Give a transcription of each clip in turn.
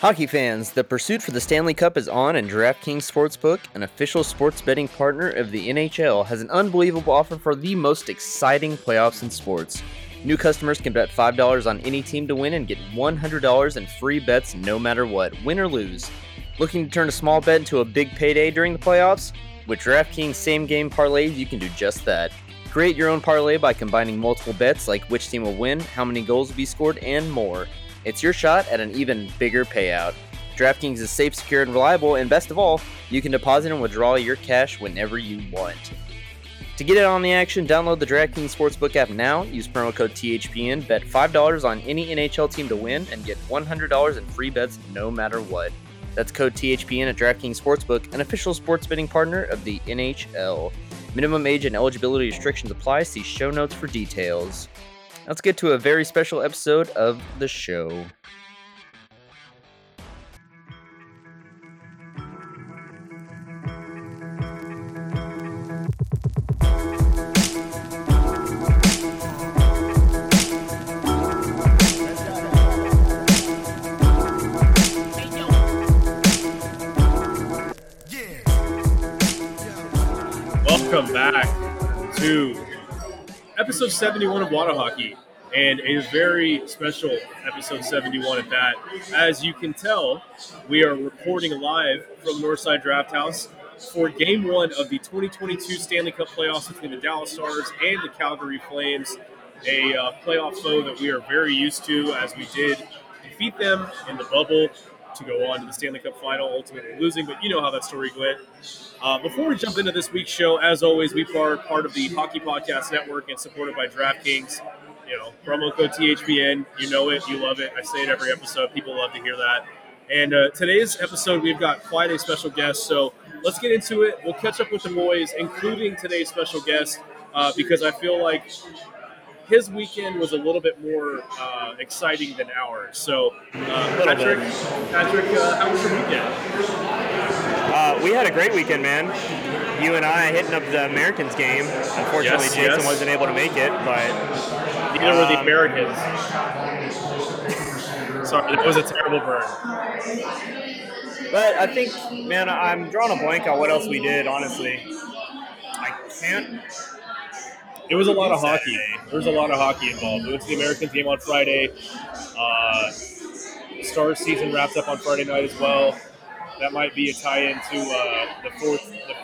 Hockey fans, the pursuit for the Stanley Cup is on, and DraftKings Sportsbook, an official sports betting partner of the NHL, has an unbelievable offer for the most exciting playoffs in sports. New customers can bet $5 on any team to win and get $100 in free bets no matter what, win or lose. Looking to turn a small bet into a big payday during the playoffs? With DraftKings same-game parlays, you can do just that. Create your own parlay by combining multiple bets like which team will win, how many goals will be scored, and more. It's your shot at an even bigger payout. DraftKings is safe, secure, and reliable, and best of all, you can deposit and withdraw your cash whenever you want. To get in on the action, download the DraftKings Sportsbook app now, use promo code THPN, bet $5 on any NHL team to win, and get $100 in free bets no matter what. That's code THPN at DraftKings Sportsbook, an official sports betting partner of the NHL. Minimum age and eligibility restrictions apply. See show notes for details. Let's get to a very special episode of the show. Welcome back to episode 71 of Whatahockey, and a very special episode 71 at that. As you can tell, we are recording live from Northside Drafthouse for Game 1 of the 2022 Stanley Cup playoffs between the Dallas Stars and the Calgary Flames, a playoff foe that we are very used to, as we did defeat them in the bubble to go on to the Stanley Cup final, ultimately losing, but you know how that story went. Before we jump into this week's show, as always, we are part of the Hockey Podcast Network and supported by DraftKings. You know, promo code THPN, you know it, you love it. I say it every episode. People love to hear that. And today's episode, we've got quite a special guest, so let's get into it. We'll catch up with the boys, including today's special guest, because I feel like his weekend was a little bit more exciting than ours. So, Patrick, how was your weekend? We had a great weekend, man. You and I hitting up the Americans game. Unfortunately, Jason wasn't able to make it, but neither were the Americans. Sorry, that was a terrible burn. But I think, man, I'm drawing a blank on what else we did, honestly. I can't. It was a lot of hockey. There was a lot of hockey involved. We went to the Americans game on Friday. Stars season wrapped up on Friday night as well. That might be a tie-in to the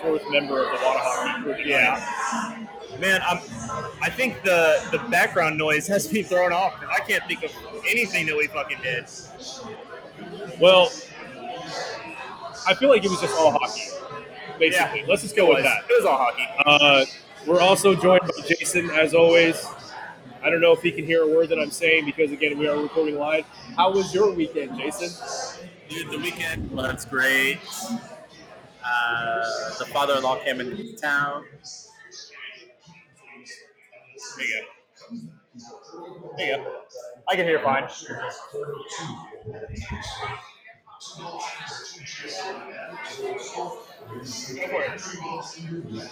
fourth member of the Whatahockey crew. Yeah, man. I think the background noise has me thrown off because I can't think of anything that we fucking did. Well, I feel like it was just all hockey, basically. Yeah, let's just go with that. It was all hockey. We're also joined by Jason, as always. I don't know if he can hear a word that I'm saying because, again, we are recording live. How was your weekend, Jason? Dude, the weekend was great. The father-in-law came into town. There you go. There you go. I can hear fine.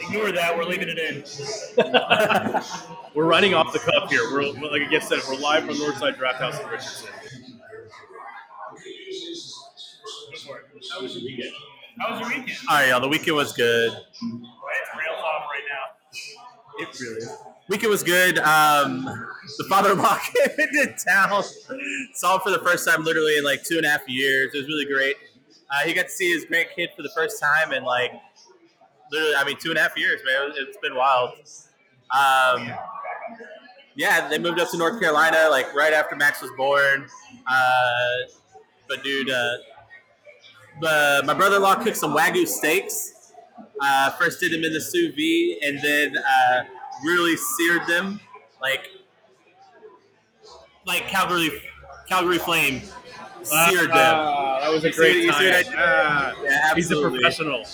Ignore that. We're leaving it in. We're running off the cuff here. We're, like I said, we're live from Northside Drafthouse in Richardson. How was your weekend? All right, y'all. The weekend was good. It's real time right now. It really is. Weekend was good. The father-in-law came into town. Saw him for the first time literally in like 2.5 years. It was really great. He got to see his grandkid for the first time in like literally, 2.5 years, man. It's been wild. Yeah, they moved up to North Carolina like right after Max was born. But dude, my brother-in-law cooked some Wagyu steaks. First did them in the sous vide and then really seared them like Calgary Flame seared them. That was a great time. Yeah, he's a professional.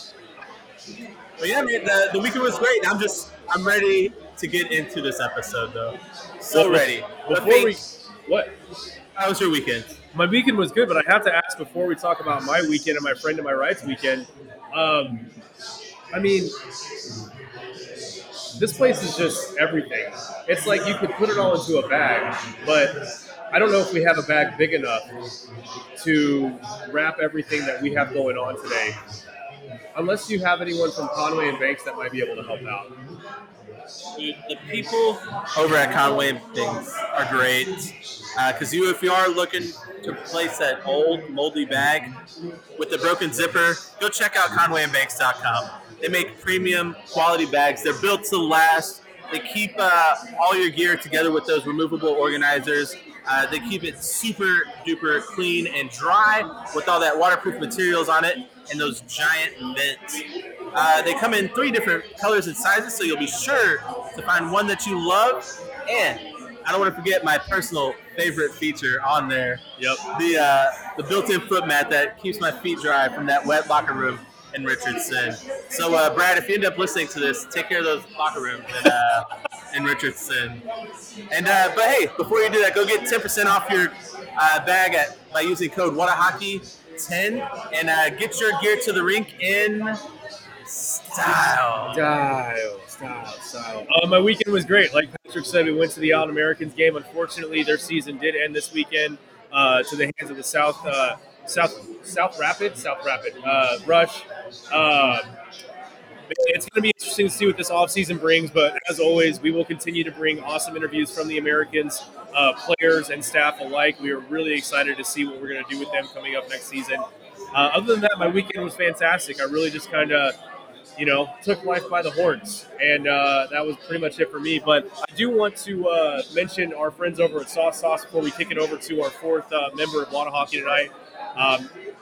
But yeah, man, the weekend was great. I'm ready to get into this episode though. So ready. How was your weekend? My weekend was good, but I have to ask before we talk about my weekend and my friend to my right's weekend. This place is just everything. It's like you could put it all into a bag, but I don't know if we have a bag big enough to wrap everything that we have going on today, unless you have anyone from Conway and Banks that might be able to help out. The people over at Conway and Banks are great, because if you are looking to replace that old, moldy bag with the broken zipper, go check out ConwayandBanks.com. They make premium quality bags. They're built to last. They keep all your gear together with those removable organizers. They keep it super duper clean and dry with all that waterproof materials on it and those giant vents. They come in 3 different colors and sizes, so you'll be sure to find one that you love. And I don't want to forget my personal favorite feature on there. Yep. The built-in foot mat that keeps my feet dry from that wet locker room in Richardson. So, Brad, if you end up listening to this, take care of those locker rooms in Richardson. And but hey, before you do that, go get 10% off your bag by using code WHATAHOCKEY10 and get your gear to the rink in style. My weekend was great. Like Patrick said, we went to the Allen Americans game. Unfortunately, their season did end this weekend to the hands of the South Rapid Rush. It's going to be interesting to see what this offseason brings, but as always, we will continue to bring awesome interviews from the Americans, players and staff alike. We are really excited to see what we're going to do with them coming up next season. Other than that, my weekend was fantastic. I really just kind of, took life by the horns, and that was pretty much it for me. But I do want to mention our friends over at Saucetoss before we kick it over to our fourth member of Whatahockey tonight.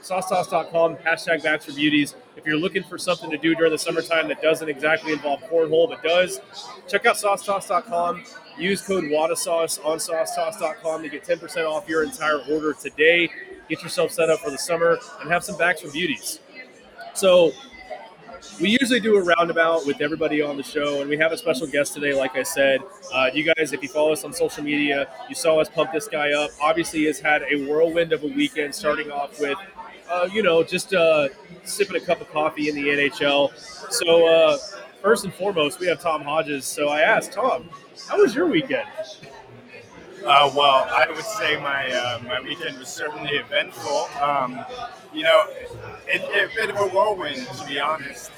Saucetoss.com, #BacksforBeauties. If you're looking for something to do during the summertime that doesn't exactly involve cornhole but does, check out Saucetoss.com. Use code WATASAUCE on Saucetoss.com to get 10% off your entire order today. Get yourself set up for the summer and have some Backs for Beauties. So we usually do a roundabout with everybody on the show, and we have a special guest today, like I said. You guys, if you follow us on social media, you saw us pump this guy up. Obviously, he's had a whirlwind of a weekend, starting off with, sipping a cup of coffee in the NHL. So first and foremost, we have Tom Hodges. So I asked, Tom, how was your weekend? Well, I would say my weekend was certainly eventful. A bit of a whirlwind, to be honest.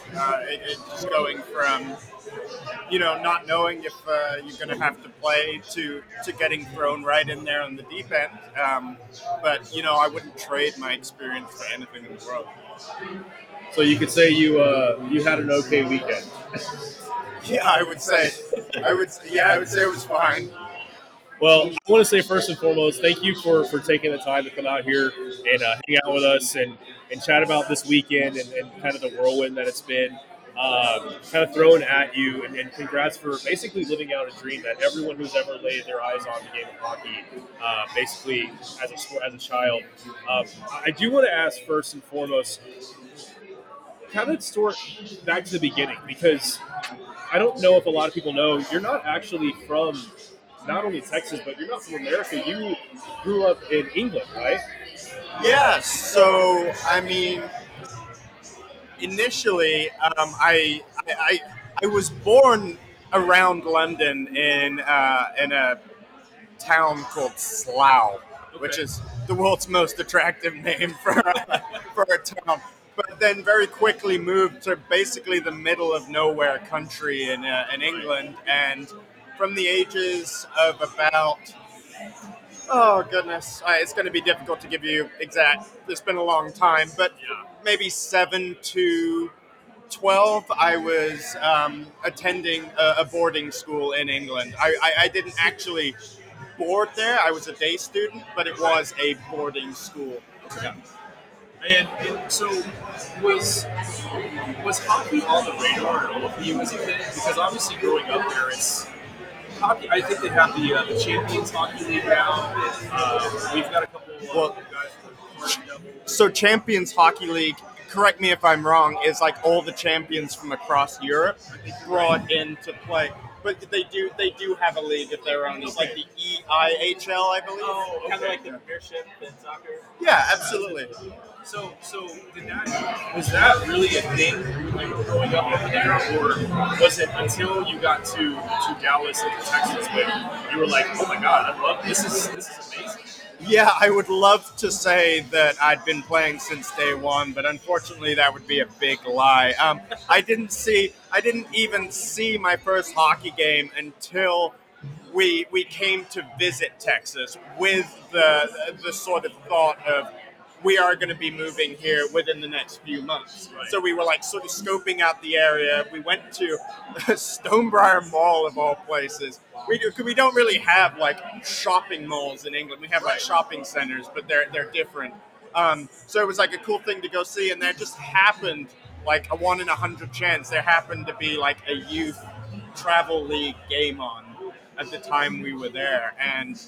Just going from, not knowing if you're going to have to play to getting thrown right in there on the deep end. But, I wouldn't trade my experience for anything in the world. So you could say you had an okay weekend. Yeah, I would say it was fine. Well, I want to say first and foremost, thank you for taking the time to come out here and hang out with us and chat about this weekend and kind of the whirlwind that it's been kind of thrown at you. And congrats for basically living out a dream that everyone who's ever laid their eyes on the game of hockey, basically as a child. I do want to ask first and foremost, kind of start back to the beginning, because I don't know if a lot of people know, you're not actually from – not only Texas, but you're not from America. You grew up in England, right? Yeah, so, initially, I was born around London in a town called Slough, okay, which is the world's most attractive name for a town. But then very quickly moved to basically the middle of nowhere country in England, and from the ages of about, it's going to be difficult to give you exact, it's been a long time, but maybe 7 to 12, I was attending a boarding school in England. I didn't actually board there, I was a day student, but it was a boarding school. Yeah. And so, was hockey on the radar at all for you as a kid? Because obviously growing up there, it's... hockey, I think they have the Champions Hockey League now. We've got a couple of guys. So Champions Hockey League, correct me if I'm wrong, is like all the champions from across Europe brought in to play. But they do have a league of their own. It's like the EIHL, I believe. Oh, okay. Kind of like the Premiership in soccer. Yeah, absolutely. So was that really a thing like growing up over there, or was it until you got to Dallas and Texas when you were like, oh my god, I love this is amazing. Yeah, I would love to say that I'd been playing since day one, but unfortunately that would be a big lie. I didn't even see my first hockey game until we came to visit Texas with the sort of thought of we are going to be moving here within the next few months. Right. So we were like sort of scoping out the area. We went to Stonebriar Mall of all places. We don't really have like shopping malls in England. We have like shopping centers, but they're different. So it was like a cool thing to go see. And there just happened like a 1 in 100 chance. There happened to be like a youth travel league game on at the time we were there. And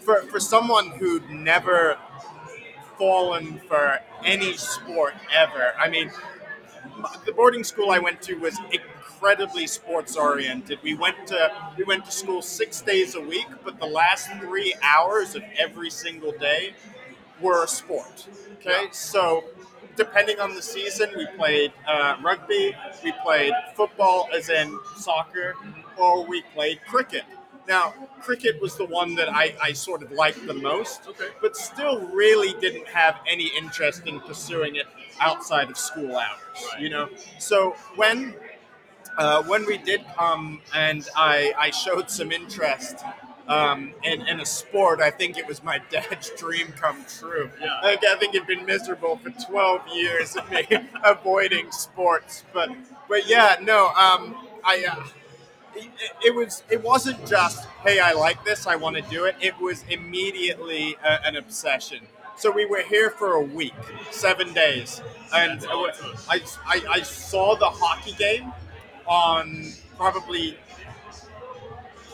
for someone who'd never fallen for any sport ever. I mean, the boarding school I went to was incredibly sports oriented. We went to school 6 days a week, but the last 3 hours of every single day were a sport. Okay, so depending on the season, we played rugby, we played football, as in soccer, or we played cricket. Now, cricket was the one that I sort of liked the most, but still really didn't have any interest in pursuing it outside of school hours, you know? So when we did come and I showed some interest in a sport, I think it was my dad's dream come true. Yeah. Like, I think he'd been miserable for 12 years of me avoiding sports. But yeah, no, It wasn't just, hey, I like this, I want to do it. It was immediately an obsession. So we were here for a week, 7 days. And I saw the hockey game on probably,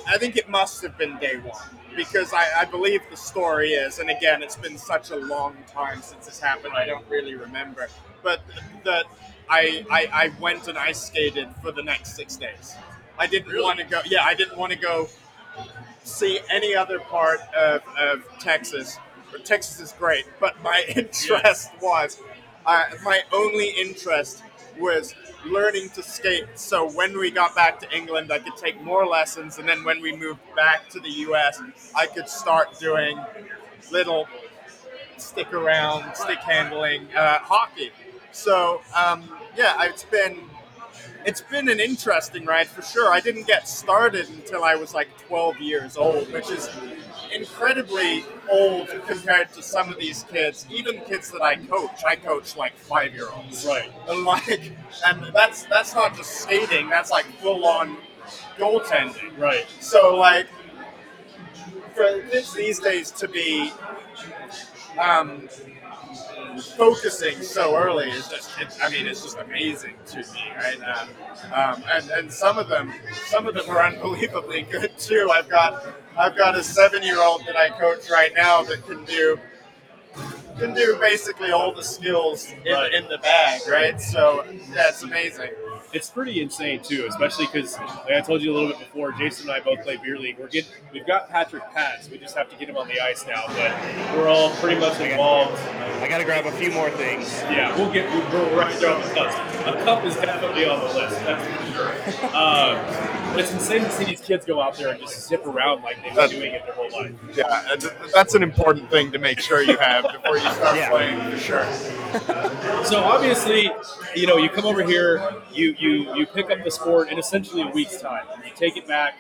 I think it must have been day one. Because I believe the story is, and again, it's been such a long time since this happened, I don't really remember. But that I went and ice skated for the next 6 days. I didn't want to go. Yeah, I didn't want to go see any other part of Texas. But Texas is great. But my interest was my only interest was learning to skate. So when we got back to England, I could take more lessons, and then when we moved back to the U.S., I could start doing little stick around, stick handling, hockey. So It's been an interesting ride for sure. I didn't get started until I was like 12 years old, which is incredibly old compared to some of these kids, even kids that I coach. I coach like 5-year-olds. Right. And that's not just skating, that's like full-on goaltending. Right. So like for these days to be focusing so early is just amazing to me, right? And some of them are unbelievably good too. I've got a 7-year-old that I coach right now that can do basically all the skills in the bag, right? So that's amazing. It's pretty insane too, especially because, like I told you a little bit before, Jason and I both play beer league. We've got Patrick Pats. We just have to get him on the ice now, but we're all pretty much involved. I got to grab a few more things. Yeah, we're right there on the cusp. A cup is definitely on the list. That's for sure. But it's insane to see these kids go out there and just zip around like they've been doing it their whole life. Yeah, that's an important thing to make sure you have before you start playing, for sure. So obviously, you know, you come over here, You pick up the sport in essentially a week's time, and you take it back.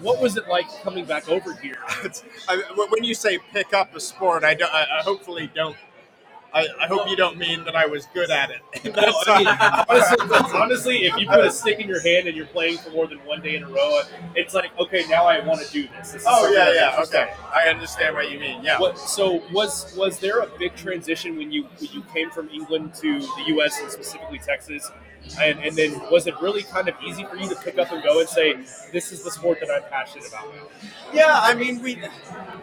What was it like coming back over here? When you say pick up a sport, I hope you don't mean that I was good at it. No, I mean, honestly, if you put a stick in your hand and you're playing for more than 1 day in a row, it's like, okay, now I want to do this. Okay. I understand what you mean, yeah. So was there a big transition when you came from England to the U.S. and specifically Texas? And then was it really kind of easy for you to pick up and go and say, this is the sport that I'm passionate about? Yeah, I mean,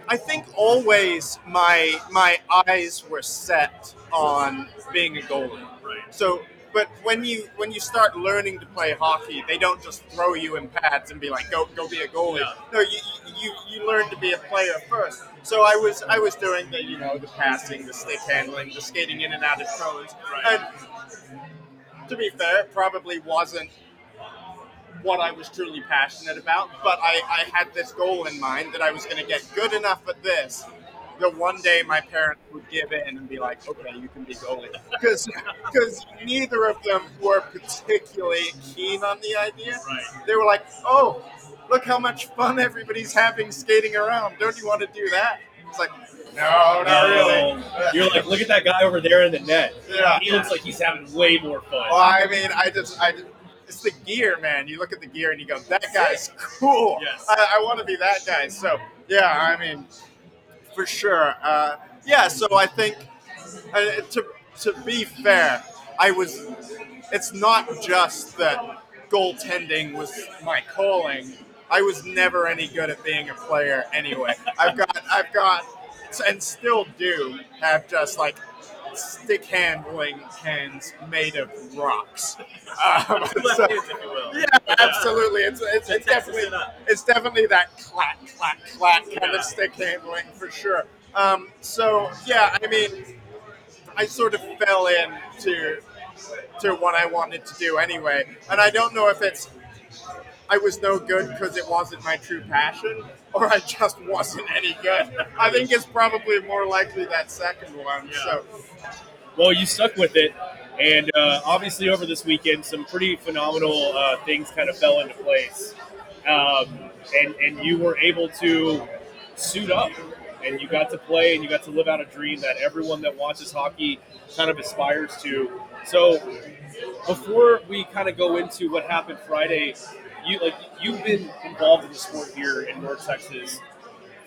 I think always my eyes were set on being a goalie. Right. So, But when you start learning to play hockey, they don't just throw you in pads and be like, go be a goalie. Yeah. No, you learn to be a player first. So I was doing the the passing, the stick handling, the skating in and out of cones. Right. And to be fair, it probably wasn't what I was truly passionate about, but I had this goal in mind that I was going to get good enough at this that one day my parents would give in and be like, okay, you can be goalie. Because neither of them were particularly keen on the idea. Right. They were like, oh, look how much fun everybody's having skating around. Don't you want to do that? It's like, no, not really. You're like, look at that guy over there in the net. Yeah. He looks like he's having way more fun. Well, I mean, I just it's the gear, man. You look at the gear and you go, that guy's cool. Yes. I want to be that guy. So, yeah, I mean, for sure. So I think, to be fair, it's not just that goaltending was my calling. I was never any good at being a player anyway. I've got, and still do have, just like stick handling hands made of rocks. So, yeah, absolutely. It's definitely that clack, clack, clack kind of stick handling for sure. So yeah, I mean, I sort of fell into what I wanted to do anyway, and I don't know if it's I was no good because it wasn't my true passion, or I just wasn't any good. I think it's probably more likely that second one. Yeah. So, well, you stuck with it, and obviously over this weekend, some pretty phenomenal things kind of fell into place, and you were able to suit up, and you got to play, and you got to live out a dream that everyone that watches hockey kind of aspires to. So, before we kind of go into what happened Friday, you've been involved in the sport here in North Texas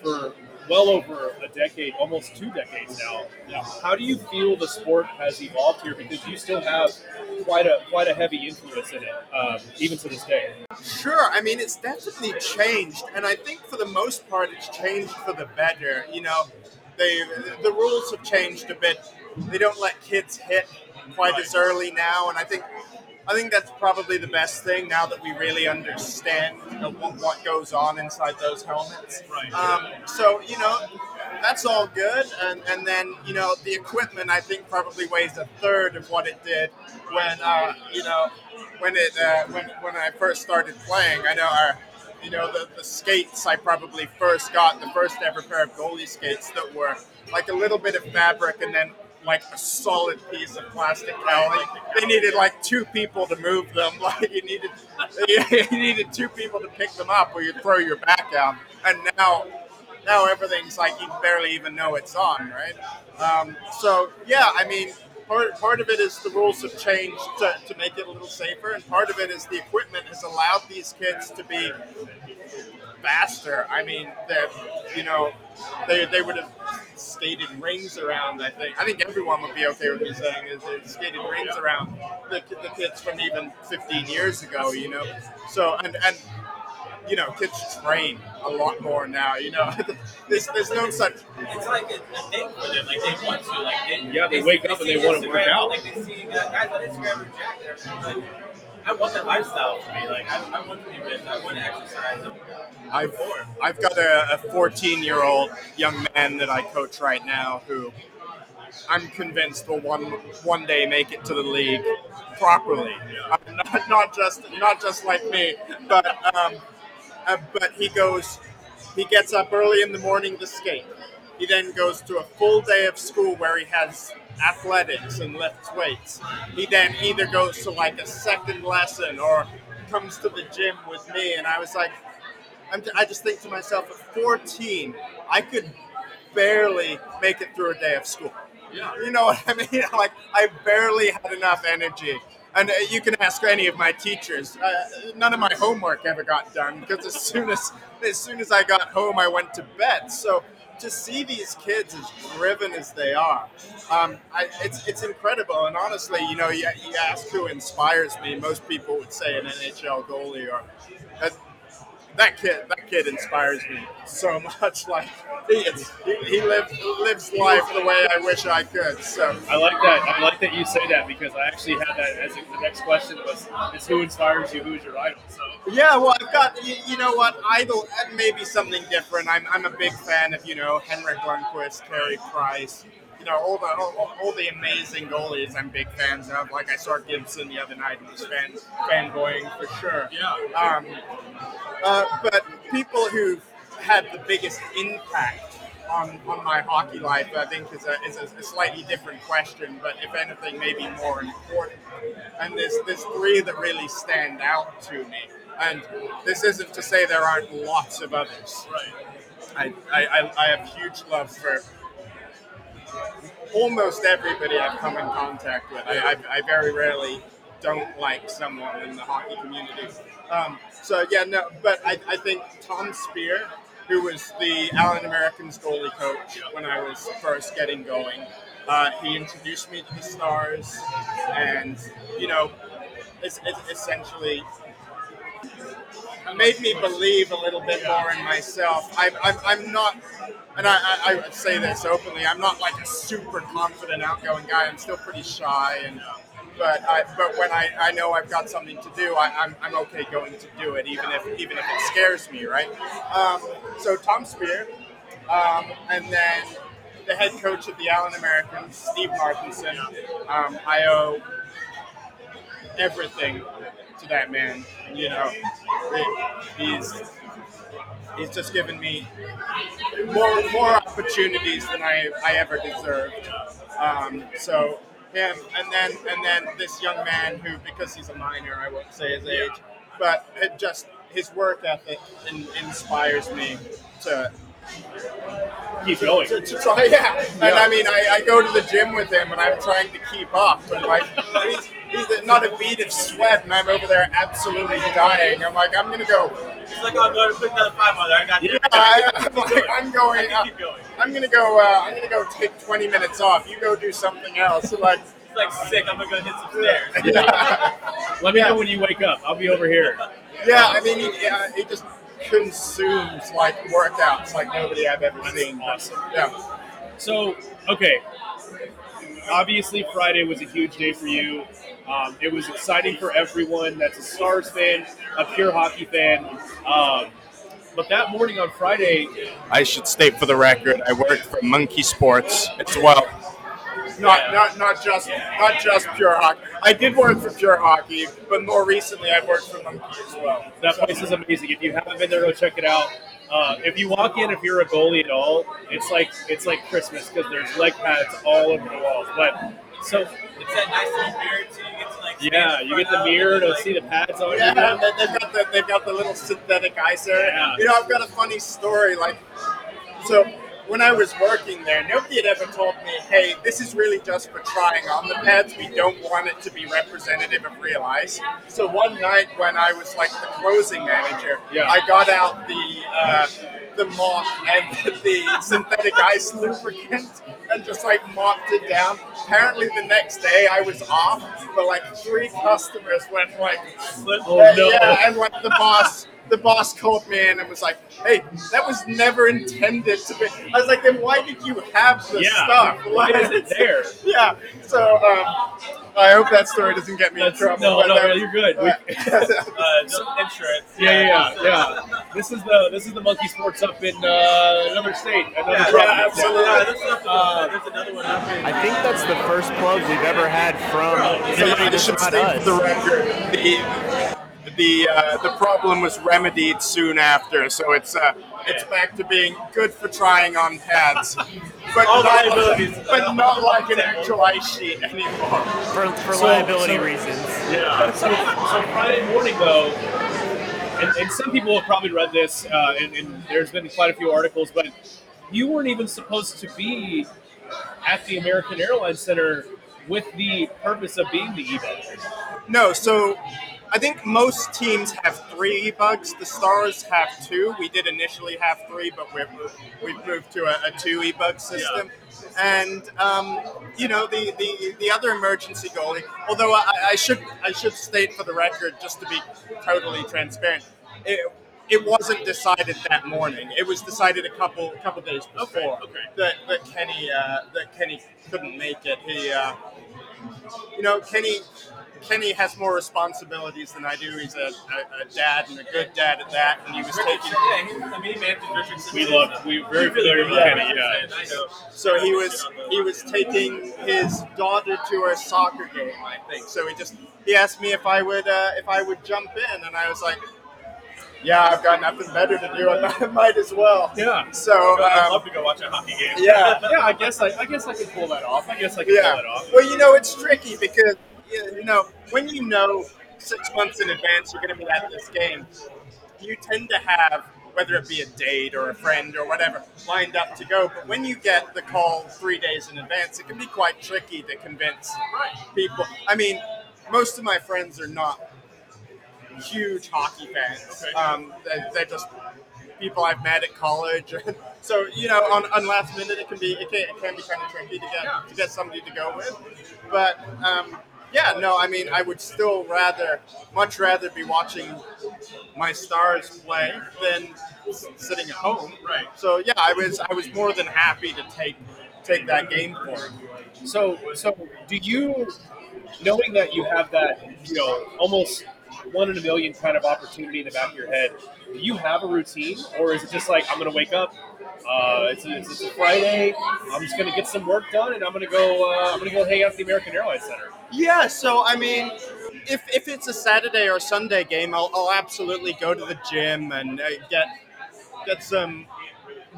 for well over a decade, almost 2 decades now. Yeah. How do you feel the sport has evolved here? Because you still have quite a heavy influence in it, even to this day. Sure. I mean, it's definitely changed, and I think for the most part, it's changed for the better. The rules have changed a bit. They don't let kids hit quite as early now, and I think that's probably the best thing now that we really understand what goes on inside those helmets. Right. That's all good. And then, the equipment, I think, probably weighs a third of what it did when I first started playing. I know the skates I probably first got, the first ever pair of goalie skates that were like a little bit of fabric and then like a solid piece of plastic cowling. They needed like 2 people to move them. Like you needed 2 people to pick them up or you'd throw your back out. And now everything's like you barely even know it's on, right? I mean, part of it is the rules have changed to make it a little safer, and part of it is the equipment has allowed these kids to be faster. I mean, they would have skated rings around. I think everyone would be okay with me saying is they skated rings around the kids from even 15 years ago. So and kids train a lot more now. There's no such. It's like a thing for them. Like they want to. They wake up and they want to work out. Like they see guys on Instagram or Jack and everything. I want that lifestyle for me. Like I want to be fit. I want to exercise. I've got a 14-year-old young man that I coach right now who I'm convinced will one day make it to the league properly. Not just like me, but he gets up early in the morning to skate. He then goes to a full day of school where he has athletics and lifts weights. He then either goes to like a second lesson or comes to the gym with me. And I was like, I just think to myself, at 14, I could barely make it through a day of school. Yeah. You know what I mean? Like, I barely had enough energy. And you can ask any of my teachers. None of my homework ever got done because as soon as I got home, I went to bed. So to see these kids as driven as they are, it's incredible. And honestly, you ask who inspires me, most people would say an NHL goalie or that kid inspires me so much. Like he lives life the way I wish I could. So I like that. I like that you say that, because I actually had that as the next question was who inspires you? Who's your idol? So yeah, well, I've got you know what, idol maybe something different. I'm a big fan of Henrik Lundqvist, Carey Price. All the amazing goalies I'm big fans of. Like I saw Gibson the other night and was fanboying for sure. Yeah. But people who've had the biggest impact on my hockey life, I think, is a slightly different question. But if anything, maybe more important. And there's three that really stand out to me. And this isn't to say there aren't lots of others. Right. I have huge love for almost everybody I've come in contact with. I very rarely don't like someone in the hockey community. I think Tom Spear, who was the Allen Americans goalie coach when I was first getting going, he introduced me to the Stars, and it's essentially made me believe a little bit more in myself. I'm not, and I say this openly, I'm not like a super confident, outgoing guy. I'm still pretty shy, but when I know I've got something to do, I'm okay going to do it, even if it scares me, right? So Tom Spear, and then the head coach of the Allen Americans, Steve Martinson. I owe everything to that man. He's just given me more opportunities than I ever deserved. So him, and then this young man who, because he's a minor, I won't say his age, but his work ethic inspires me to keep going. To try, And I go to the gym with him, and I'm trying to keep up, and like he's not a bead of sweat, and I'm over there absolutely dying. I'm like, I'm gonna go. He's like, oh, go put another 5 on there. I got you. I'm gonna go take 20 minutes off. You go do something else. Like it's like sick. I'm gonna go hit some stairs. Let me know when you wake up. I'll be over here. He just consumes like workouts like nobody I've ever seen. Awesome. Yeah. So okay. Obviously, Friday was a huge day for you. It was exciting for everyone that's a Stars fan, a Pure Hockey fan. But that morning on Friday... I should state for the record, I worked for Monkey Sports as well. Not just Pure Hockey. I did work for Pure Hockey, but more recently I've worked for Monkey as well. That place is amazing. If you haven't been there, go check it out. If you walk in, if you're a goalie at all, it's like Christmas, because there's leg pads all over the walls. But so it's that nice little mirror too. You get to you get the mirror to see the pads on. Yeah, they've got the little synthetic ice area. Yeah. I've got a funny story. Like, so when I was working there, nobody had ever told me, "Hey, this is really just for trying on the pads. We don't want it to be representative of real ice." So one night when I was like the closing manager, I got out the mop and the synthetic ice lubricant and just like mopped it down. Apparently the next day I was off, but like 3 customers went like, and like the boss called me in and was like, "Hey, that was never intended to be." I was like, "Then why did you have this stuff? Why is it there?" Yeah. So I hope that story doesn't get me in trouble. No, you're good. Insurance. Yeah. This is the Monkey Sports up in another state. Absolutely. There's another one up here. I think that's the first plug we've ever had from somebody that should stay for the record. The problem was remedied soon after, so it's back to being good for trying on pads, but not like an actual ice sheet anymore. For liability reasons. Yeah. So Friday morning though, and some people have probably read this, and there's been quite a few articles, but you weren't even supposed to be at the American Airlines Center with the purpose of being the EBUG. No, so I think most teams have 3 EBUGs. The Stars have 2. We did initially have 3, but we've moved to a 2 EBUG system. Yeah. And the other emergency goalie. Although I should state for the record, just to be totally transparent, it, it wasn't decided that morning. It was decided a couple days before. Okay. That Kenny couldn't make it. He, Kenny has more responsibilities than I do. He's a dad and a good dad at that, and he was taking. Yeah, he managed Richardson. We were very familiar with Kenny. Yeah. So he was taking his daughter to a soccer game, I think. So he asked me if I would jump in, and I was like, yeah, I've got nothing better to do, and I might as well. Yeah. So I'd love to go watch a hockey game. Yeah. I guess I could pull that off. Well, it's tricky because. When 6 months in advance you're going to be at this game, you tend to have, whether it be a date or a friend or whatever, lined up to go. But when you get the call 3 days in advance, it can be quite tricky to convince people. I mean, most of my friends are not huge hockey fans. Okay. They're just people I've met at college. So, on last minute, it can be kind of tricky to get somebody to go with. But, I would still much rather be watching my Stars play than sitting at home. Right. So yeah, I was more than happy to take that game for it. So do you, knowing that you have that, almost one in a million kind of opportunity in the back of your head, do you have a routine, or is it just like, I'm going to wake up, it's a Friday, I'm just going to get some work done, and I'm going to go hang out at the American Airlines Center? Yeah, so I mean, if it's a Saturday or a Sunday game, I'll absolutely go to the gym and get some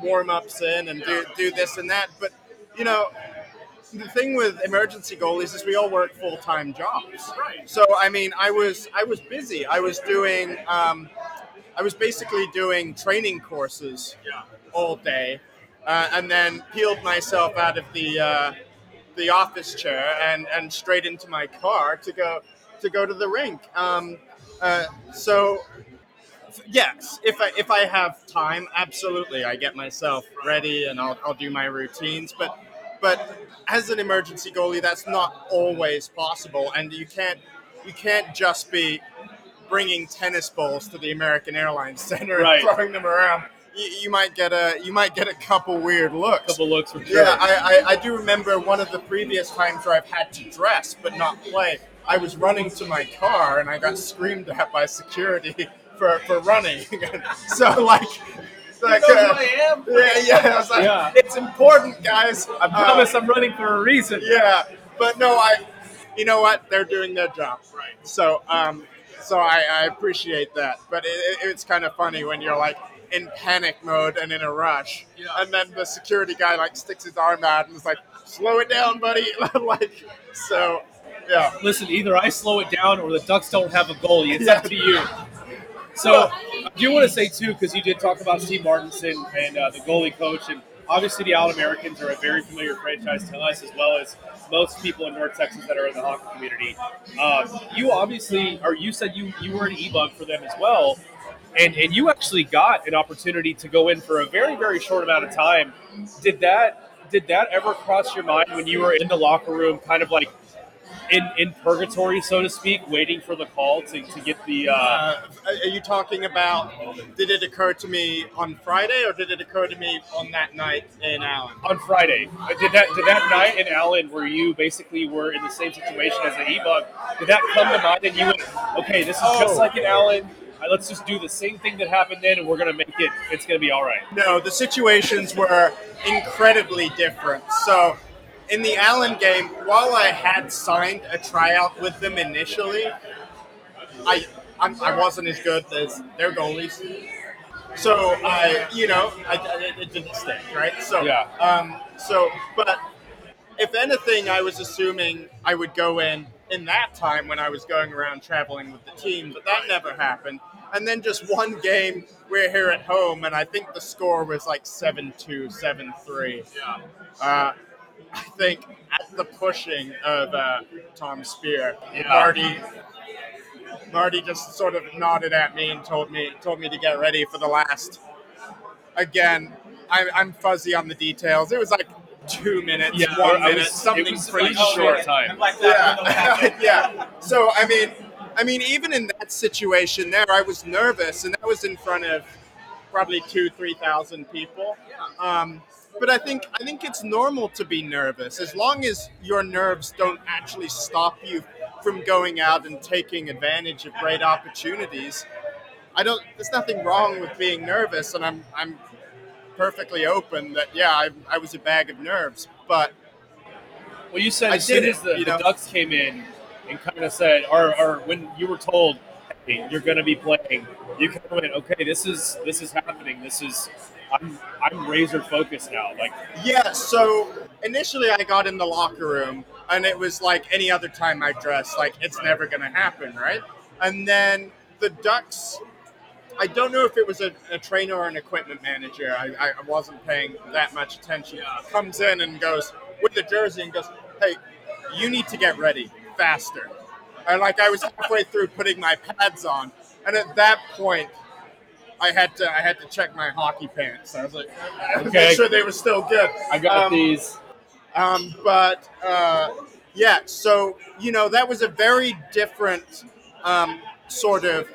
warm-ups in and do this and that. But the thing with emergency goalies is we all work full-time jobs. Right. So I mean, I was busy. I was doing basically doing training courses all day, and then peeled myself out of the office chair and straight into my car to go to the rink. So yes, if I have time, absolutely, I get myself ready and I'll do my routines. But as an emergency goalie, that's not always possible, and you can't just be bringing tennis balls to the American Airlines Center and throwing them around. You might get a couple weird looks. Couple looks for sure. Yeah, I do remember one of the previous times where I've had to dress but not play. I was running to my car and I got screamed at by security for running. So like you know who I am? Yeah. I was like, It's important, guys. I promise I'm running for a reason. Yeah, but no, you know what? They're doing their job. Right. So I appreciate that, but it's kind of funny when you're like in panic mode and in a rush, and then the security guy sticks his arm out and is like, "Slow it down, buddy!" So. Yeah. Listen, either I slow it down or the Ducks don't have a goalie. It's up to you. So, I do want to say too, because you did talk about Steve Martinson and the goalie coach, and obviously the Allen Americans are a very familiar franchise to us as well as most people in North Texas that are in the hockey community. You said you were an EBUG for them as well. And you actually got an opportunity to go in for a very, very short amount of time. Did that ever cross your mind when you were in the locker room, kind of like in purgatory, so to speak, waiting for the call to get the... are you talking about, did it occur to me on Friday or did it occur to me on that night in Allen? On Friday. Did that night in Allen where you basically were in the same situation as the EBUG, did that come to mind and you went, okay, this is just like in Allen... Let's just do the same thing that happened then, and we're going to make it. It's going to be all right. No, the situations were incredibly different. So in the Allen game, while I had signed a tryout with them initially, I wasn't as good as their goalies. So it didn't stick, right? So yeah. But if anything, I was assuming I would go in that time when I was going around traveling with the team, but that never happened. And then just one game, we're here at home, and I think the score was 7-2, 7-3. Yeah. I think at the pushing of Tom Spear, Marty just sort of nodded at me and told me to get ready for the last. Again, I'm fuzzy on the details. It was 2 minutes, 1 minute, something pretty short time. So, I mean, I mean, even in that situation there, I was nervous, and that was in front of probably 2,000-3,000 people. But I think it's normal to be nervous, as long as your nerves don't actually stop you from going out and taking advantage of great opportunities. There's nothing wrong with being nervous, and I'm perfectly open that I was a bag of nerves, but well, you said as soon as the Ducks came in and kind of said, or when you were told, hey, you're going to be playing, you kind of went, okay, this is happening. I'm razor focused now. So initially I got in the locker room, and it was like any other time I dressed, like it's never going to happen, right? And then the Ducks, I don't know if it was a trainer or an equipment manager, I wasn't paying that much attention, comes in and goes with the jersey and goes, hey, you need to get ready faster. And I was halfway through putting my pads on, and at that point I had to check my hockey pants. I was like, make sure they were still good. I got these. That was a very different sort of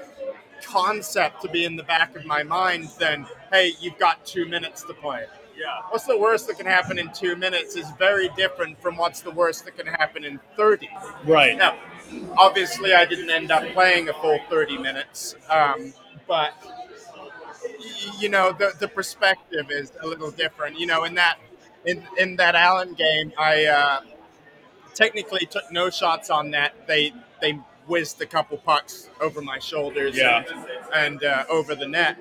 concept to be in the back of my mind than, hey, you've got 2 minutes to play. Yeah. What's the worst that can happen in 2 minutes is very different from what's the worst that can happen in 30. Right. Now, obviously, I didn't end up playing a full 30 minutes, but the perspective is a little different. In that Allen game, I technically took no shots on that. They whizzed a couple pucks over my shoulders and over the net.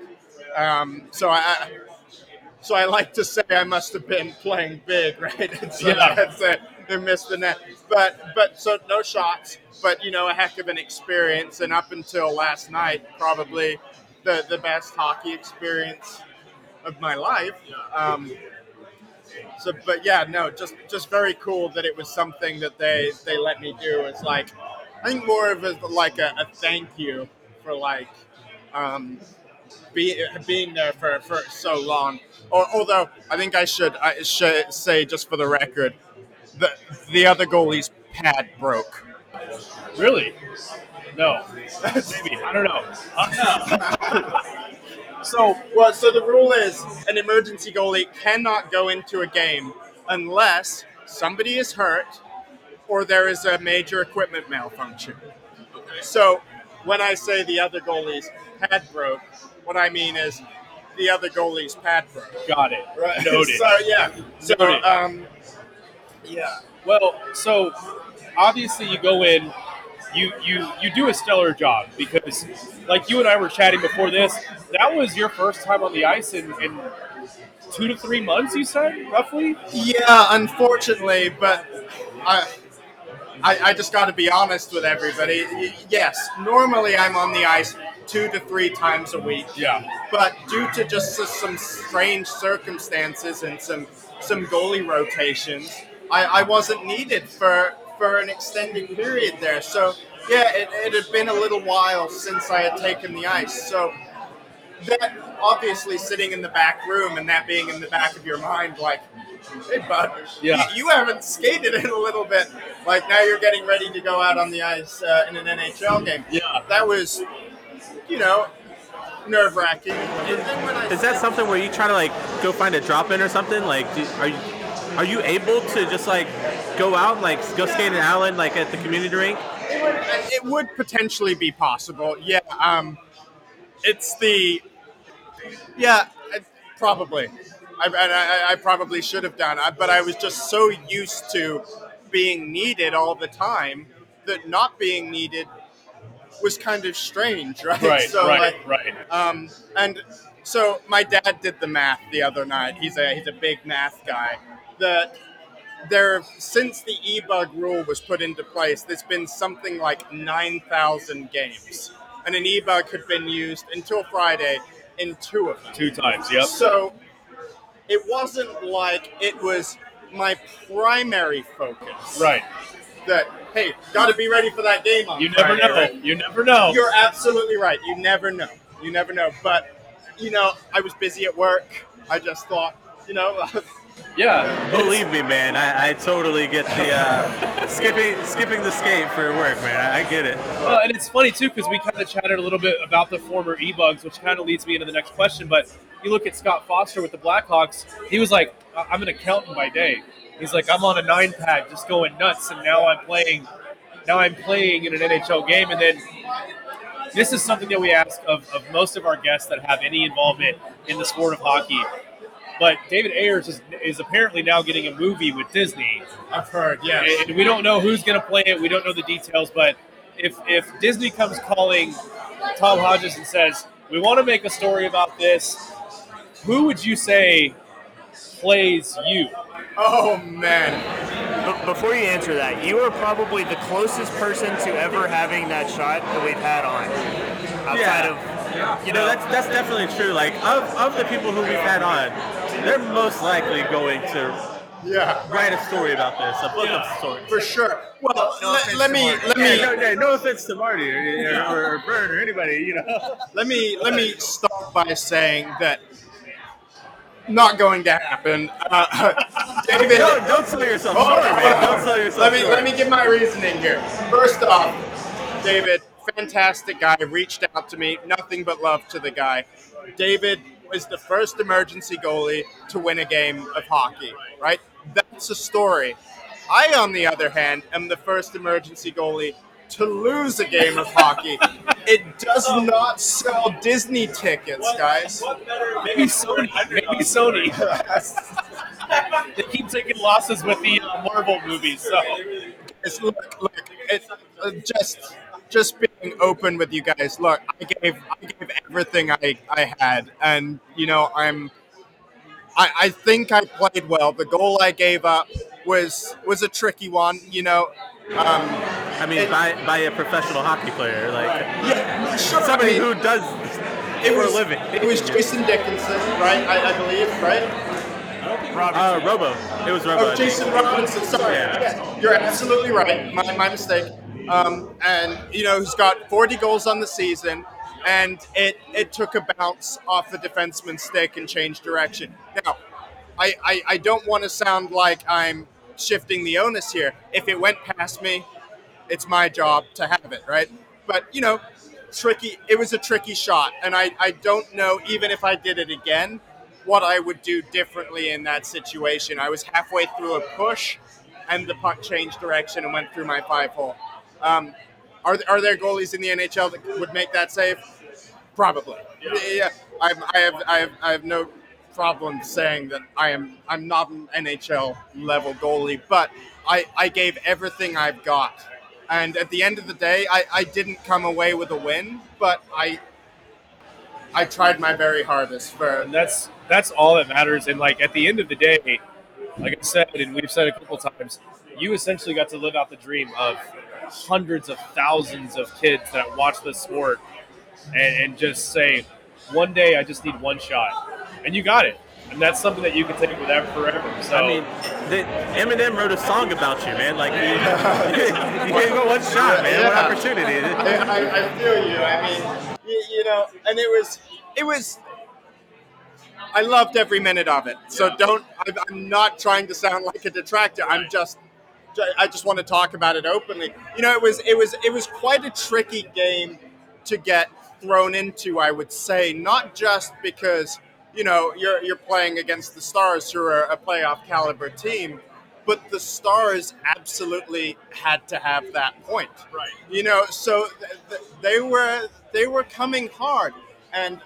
So I like to say I must have been playing big, right? And so that's it. They missed the net, but so no shots. But a heck of an experience, and up until last night, probably the best hockey experience of my life. Just very cool that it was something that they let me do. It's like, I think more of a thank you for being there for so long. Although I think I should say, just for the record, the other goalie's pad broke. Really? No. Maybe. I don't know. So the rule is an emergency goalie cannot go into a game unless somebody is hurt or there is a major equipment malfunction. Okay. So when I say the other goalie's pad broke, what I mean is the other goalie's pad broke. Got it. Right. Noted. Noted. Yeah. Well, so obviously you go in, you do a stellar job, because like you and I were chatting before this, that was your first time on the ice in 2 to 3 months, you said, roughly? Yeah, unfortunately, but I just got to be honest with everybody. Yes, normally I'm on the ice 2 to 3 times a week. Yeah. But due to just some strange circumstances and some goalie rotations, I wasn't needed for an extended period there. So, it had been a little while since I had taken the ice. So that obviously sitting in the back room and that being in the back of your mind, like, hey, bud, you haven't skated in a little bit. Like, now you're getting ready to go out on the ice in an NHL game. Yeah. That was, nerve-wracking. Is that something where you try to, go find a drop-in or something? Are you able to just go out, go skate in Allen, at the community rink? It would potentially be possible. Yeah. Probably. I probably should have done it, but I was just so used to being needed all the time that not being needed was kind of strange, right? Right. And so my dad did the math the other night. He's a big math guy. That there, since the EBUG rule was put into place, there's been something like 9,000 games, and an EBUG had been used until Friday in 2 of them. 2 times, yep. So it wasn't like it was my primary focus. Right. That, hey, got to be ready for that game on Friday, never know. Right? You never know. You're absolutely right. You never know. But I was busy at work. I just thought, Yeah. Believe me, man. I totally get the skipping the skate for work, man. I get it. Well, and it's funny too because we kind of chatted a little bit about the former EBUGs, which kind of leads me into the next question. But you look at Scott Foster with the Blackhawks. He was like, I'm an accountant by day. He's like, I'm on a 9-pad, just going nuts, and now I'm playing in an NHL game. And then this is something that we ask of most of our guests that have any involvement in the sport of hockey. But David Ayers is apparently now getting a movie with Disney. I've heard, yes. And we don't know who's going to play it. We don't know the details. But if Disney comes calling Tom Hodges and says, we want to make a story about this, who would you say plays you? Oh, man. Before you answer that, you are probably the closest person to ever having that shot that we've had on. Outside of, you know, that's definitely true. Like, of the people who we've had on, they're most likely going to write a story about this, a book of stories. For sure. Well, let me. No offense to Marty or Bern or anybody, you know. Let me start by saying that not going to happen. David, don't sell yourself short, man. Don't sell yourself short. Let me give my reasoning here. First off, David, fantastic guy, reached out to me. Nothing but love to the guy. David was the first emergency goalie to win a game of hockey, right? That's a story. I, on the other hand, am the first emergency goalie to lose a game of hockey. It does not sell Disney tickets, guys. Maybe Sony. They keep taking losses with the Marvel movies. So, just being open with you guys. Look, I gave everything I had, and you know, I think I played well. The goal I gave up was a tricky one, you know. I mean, by a professional hockey player, like sure, somebody who does it for a living. It was Jason Dickinson, right? I believe, right? Robo. It was Robo. Oh, Jason Robinson. Sorry, you're absolutely right. My mistake. And you know, he's got 40 goals on the season, and it took a bounce off the defenseman's stick and changed direction. Now, I don't want to sound like I'm shifting the onus here. If it went past me, it's my job to have it, right? But, you know, tricky. It was a tricky shot, and I don't know, even if I did it again, what I would do differently in that situation. I was halfway through a push, and the puck changed direction and went through my 5-hole. Are there goalies in the NHL that would make that save? Probably. Yeah. I have no problem saying that I'm not an NHL level goalie, but I gave everything I've got. And at the end of the day, I didn't come away with a win, but I tried my very hardest and that's all that matters. And like at the end of the day, like I said, and we've said a couple times, you essentially got to live out the dream of hundreds of thousands of kids that watch this sport and just say, one day I just need one shot. And you got it. And that's something that you can take with that forever. So I mean, Eminem wrote a song about you, man. Like, you gave it one shot, man. Yeah. What opportunity. I feel you. I mean, you know, and it was. I loved every minute of it. So I'm not trying to sound like a detractor. I just want to talk about it openly. You know, it was quite a tricky game to get thrown into, I would say, not just because, you know, you're playing against the Stars, who are a playoff caliber team, but the Stars absolutely had to have that point. Right. You know, so they were coming hard, and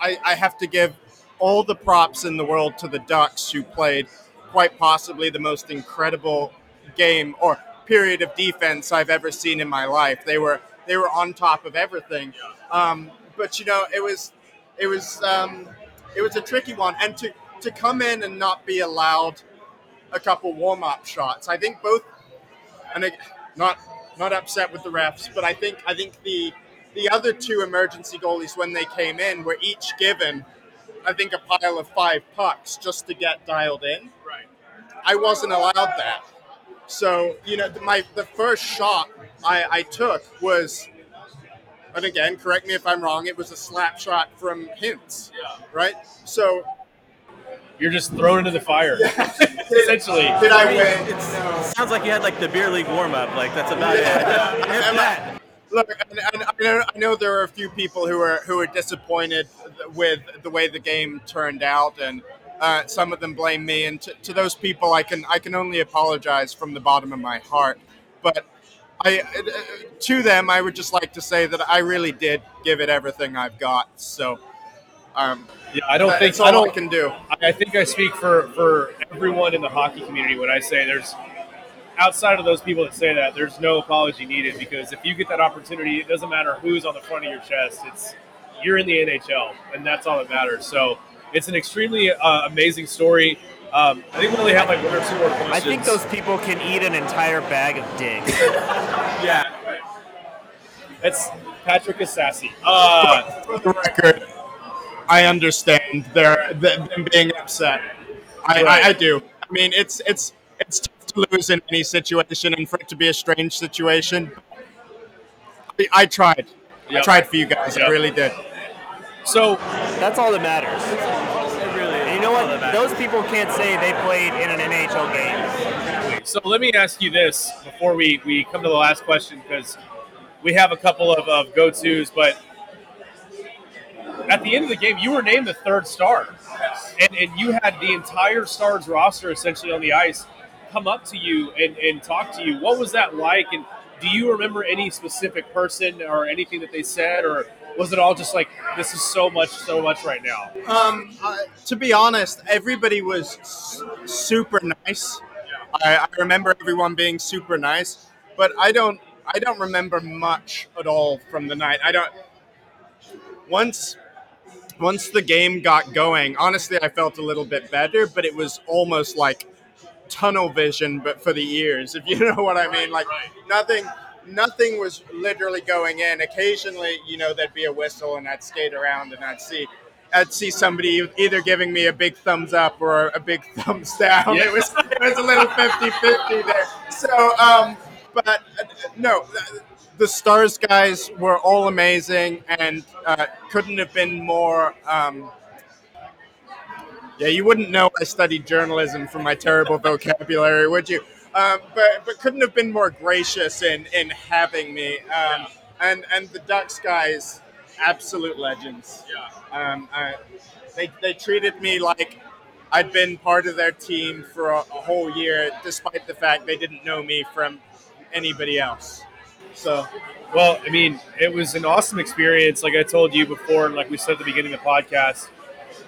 I have to give all the props in the world to the Ducks, who played quite possibly the most incredible game or period of defense I've ever seen in my life. They were on top of everything, but you know, it was a tricky one, and to come in and not be allowed a couple warm-up shots. I think both, and not upset with the refs, but I think the other two emergency goalies, when they came in, were each given, I think, a pile of 5 pucks just to get dialed in. Right. I wasn't allowed that. So, you know, the first shot I took was, and again, correct me if I'm wrong, it was a slap shot from Hintz, right? So you're just thrown into the fire, essentially. Did I win? It sounds like you had like the beer league warm up. Like that's about it. That. Look, and I know there are a few people who are disappointed with the way the game turned out, and some of them blame me. And to those people, I can only apologize from the bottom of my heart. But to them, I would just like to say that I really did give it everything I've got. So. Yeah, I can do. I think I speak for everyone in the hockey community when I say there's, outside of those people that say that, there's no apology needed, because if you get that opportunity, it doesn't matter who's on the front of your chest. You're in the NHL, and that's all that matters. So it's an extremely amazing story. I think we only have like one or two more questions. I think those people can eat an entire bag of dicks. Yeah. Right. That's Patrick is sassy. For the record. I understand them being upset. I do. I mean, it's tough to lose in any situation, and for it to be a strange situation. I tried. Yep. I tried for you guys. Yep. I really did. So that's all that matters. It really is. And you know what? Those people can't say they played in an NHL game. So let me ask you this before we come to the last question, because we have a couple of go-tos, but. At the end of the game, you were named the third star, and you had the entire Stars roster essentially on the ice come up to you and talk to you. What was that like, and do you remember any specific person or anything that they said, or was it all just like, this is so much right now? To be honest, everybody was super nice. I remember everyone being super nice, but I don't remember much at all from the night. Once the game got going, honestly, I felt a little bit better, but it was almost like tunnel vision, but for the ears, if you know what I mean. Like nothing was literally going in. Occasionally, there'd be a whistle, and I'd skate around, and I'd see somebody either giving me a big thumbs up or a big thumbs down. Yeah. It was a little 50-50 there. So, but no. The Stars guys were all amazing, and couldn't have been more. You wouldn't know I studied journalism from my terrible vocabulary, would you? But couldn't have been more gracious in having me. And the Ducks guys, absolute legends. Yeah. They treated me like I'd been part of their team for a whole year, despite the fact they didn't know me from anybody else. So, well, I mean, it was an awesome experience. Like I told you before, and like we said at the beginning of the podcast,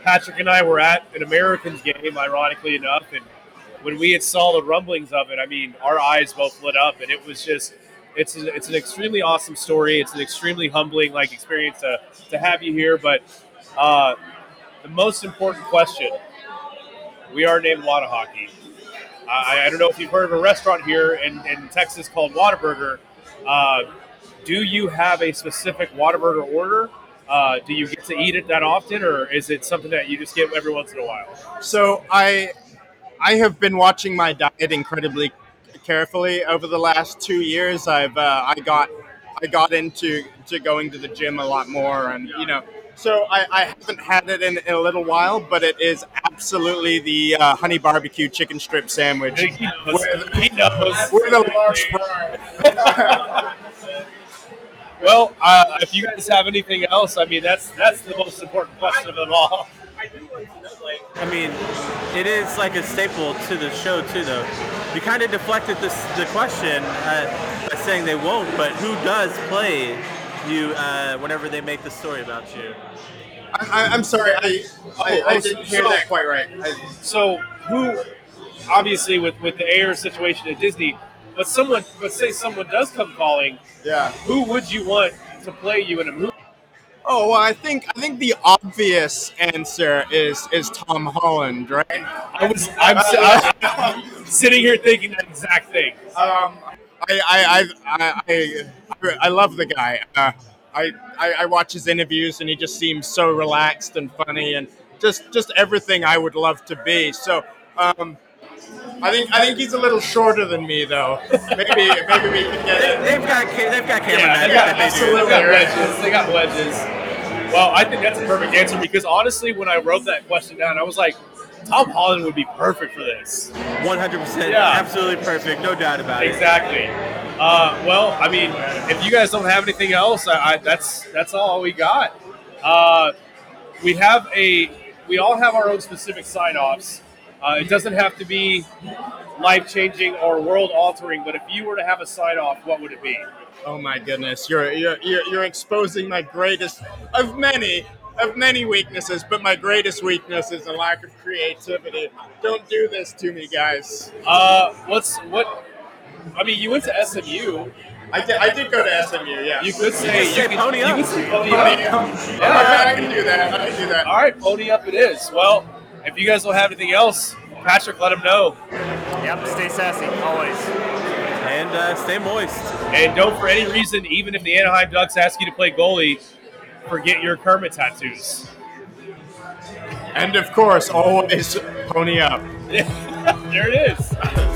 Patrick and I were at an Americans game, ironically enough, and when we had saw the rumblings of it, I mean, our eyes both lit up, and it was just, it's an extremely awesome story. It's an extremely humbling experience to have you here. But the most important question, we are named Whatahockey. I don't know if you've heard of a restaurant here in Texas called Whataburger. Do you have a specific Whataburger order? Do you get to eat it that often, or is it something that you just get every once in a while? So I have been watching my diet incredibly carefully over the last 2 years. I've I got into going to the gym a lot more, and so I haven't had it in a little while, but it is absolutely the honey barbecue chicken strip sandwich. He knows. We're the large fry. Well, if you guys have anything else, I mean, that's the most important question of them all. I mean, it is like a staple to the show, too, though. You kind of deflected the question by saying they won't, but who does play you whenever they make the story about you? I'm sorry, I didn't hear that quite right. So who, obviously with the Ayers situation at Disney, let's say someone does come calling, who would you want to play you in a movie? Oh, well, I think the obvious answer is Tom Holland, right? I'm sitting here thinking that exact thing. I love the guy. I watch his interviews, and he just seems so relaxed and funny, and just everything I would love to be. So I think he's a little shorter than me, though. Maybe we can get it. They've got camera. They got wedges. Well, I think that's a perfect answer, because honestly, when I wrote that question down, I was like, Tom Holland would be perfect for this. 100%. Yeah. Absolutely perfect. No doubt about it. Exactly. Well, I mean, if you guys don't have anything else, that's all we got. We all have our own specific sign-offs. It doesn't have to be life-changing or world-altering, but if you were to have a sign-off, what would it be? Oh my goodness, you're exposing my greatest of many weaknesses, but my greatest weakness is a lack of creativity. Don't do this to me, guys. I mean, you went to SMU. I did go to SMU, yeah. You could say pony up. Yeah, I can do that. All right, pony up it is. Well, if you guys don't have anything else, Patrick, let him know. Yep, stay sassy, always. And stay moist. And don't, for any reason, even if the Anaheim Ducks ask you to play goalie, forget your Kermit tattoos. And, of course, always pony up. There it is.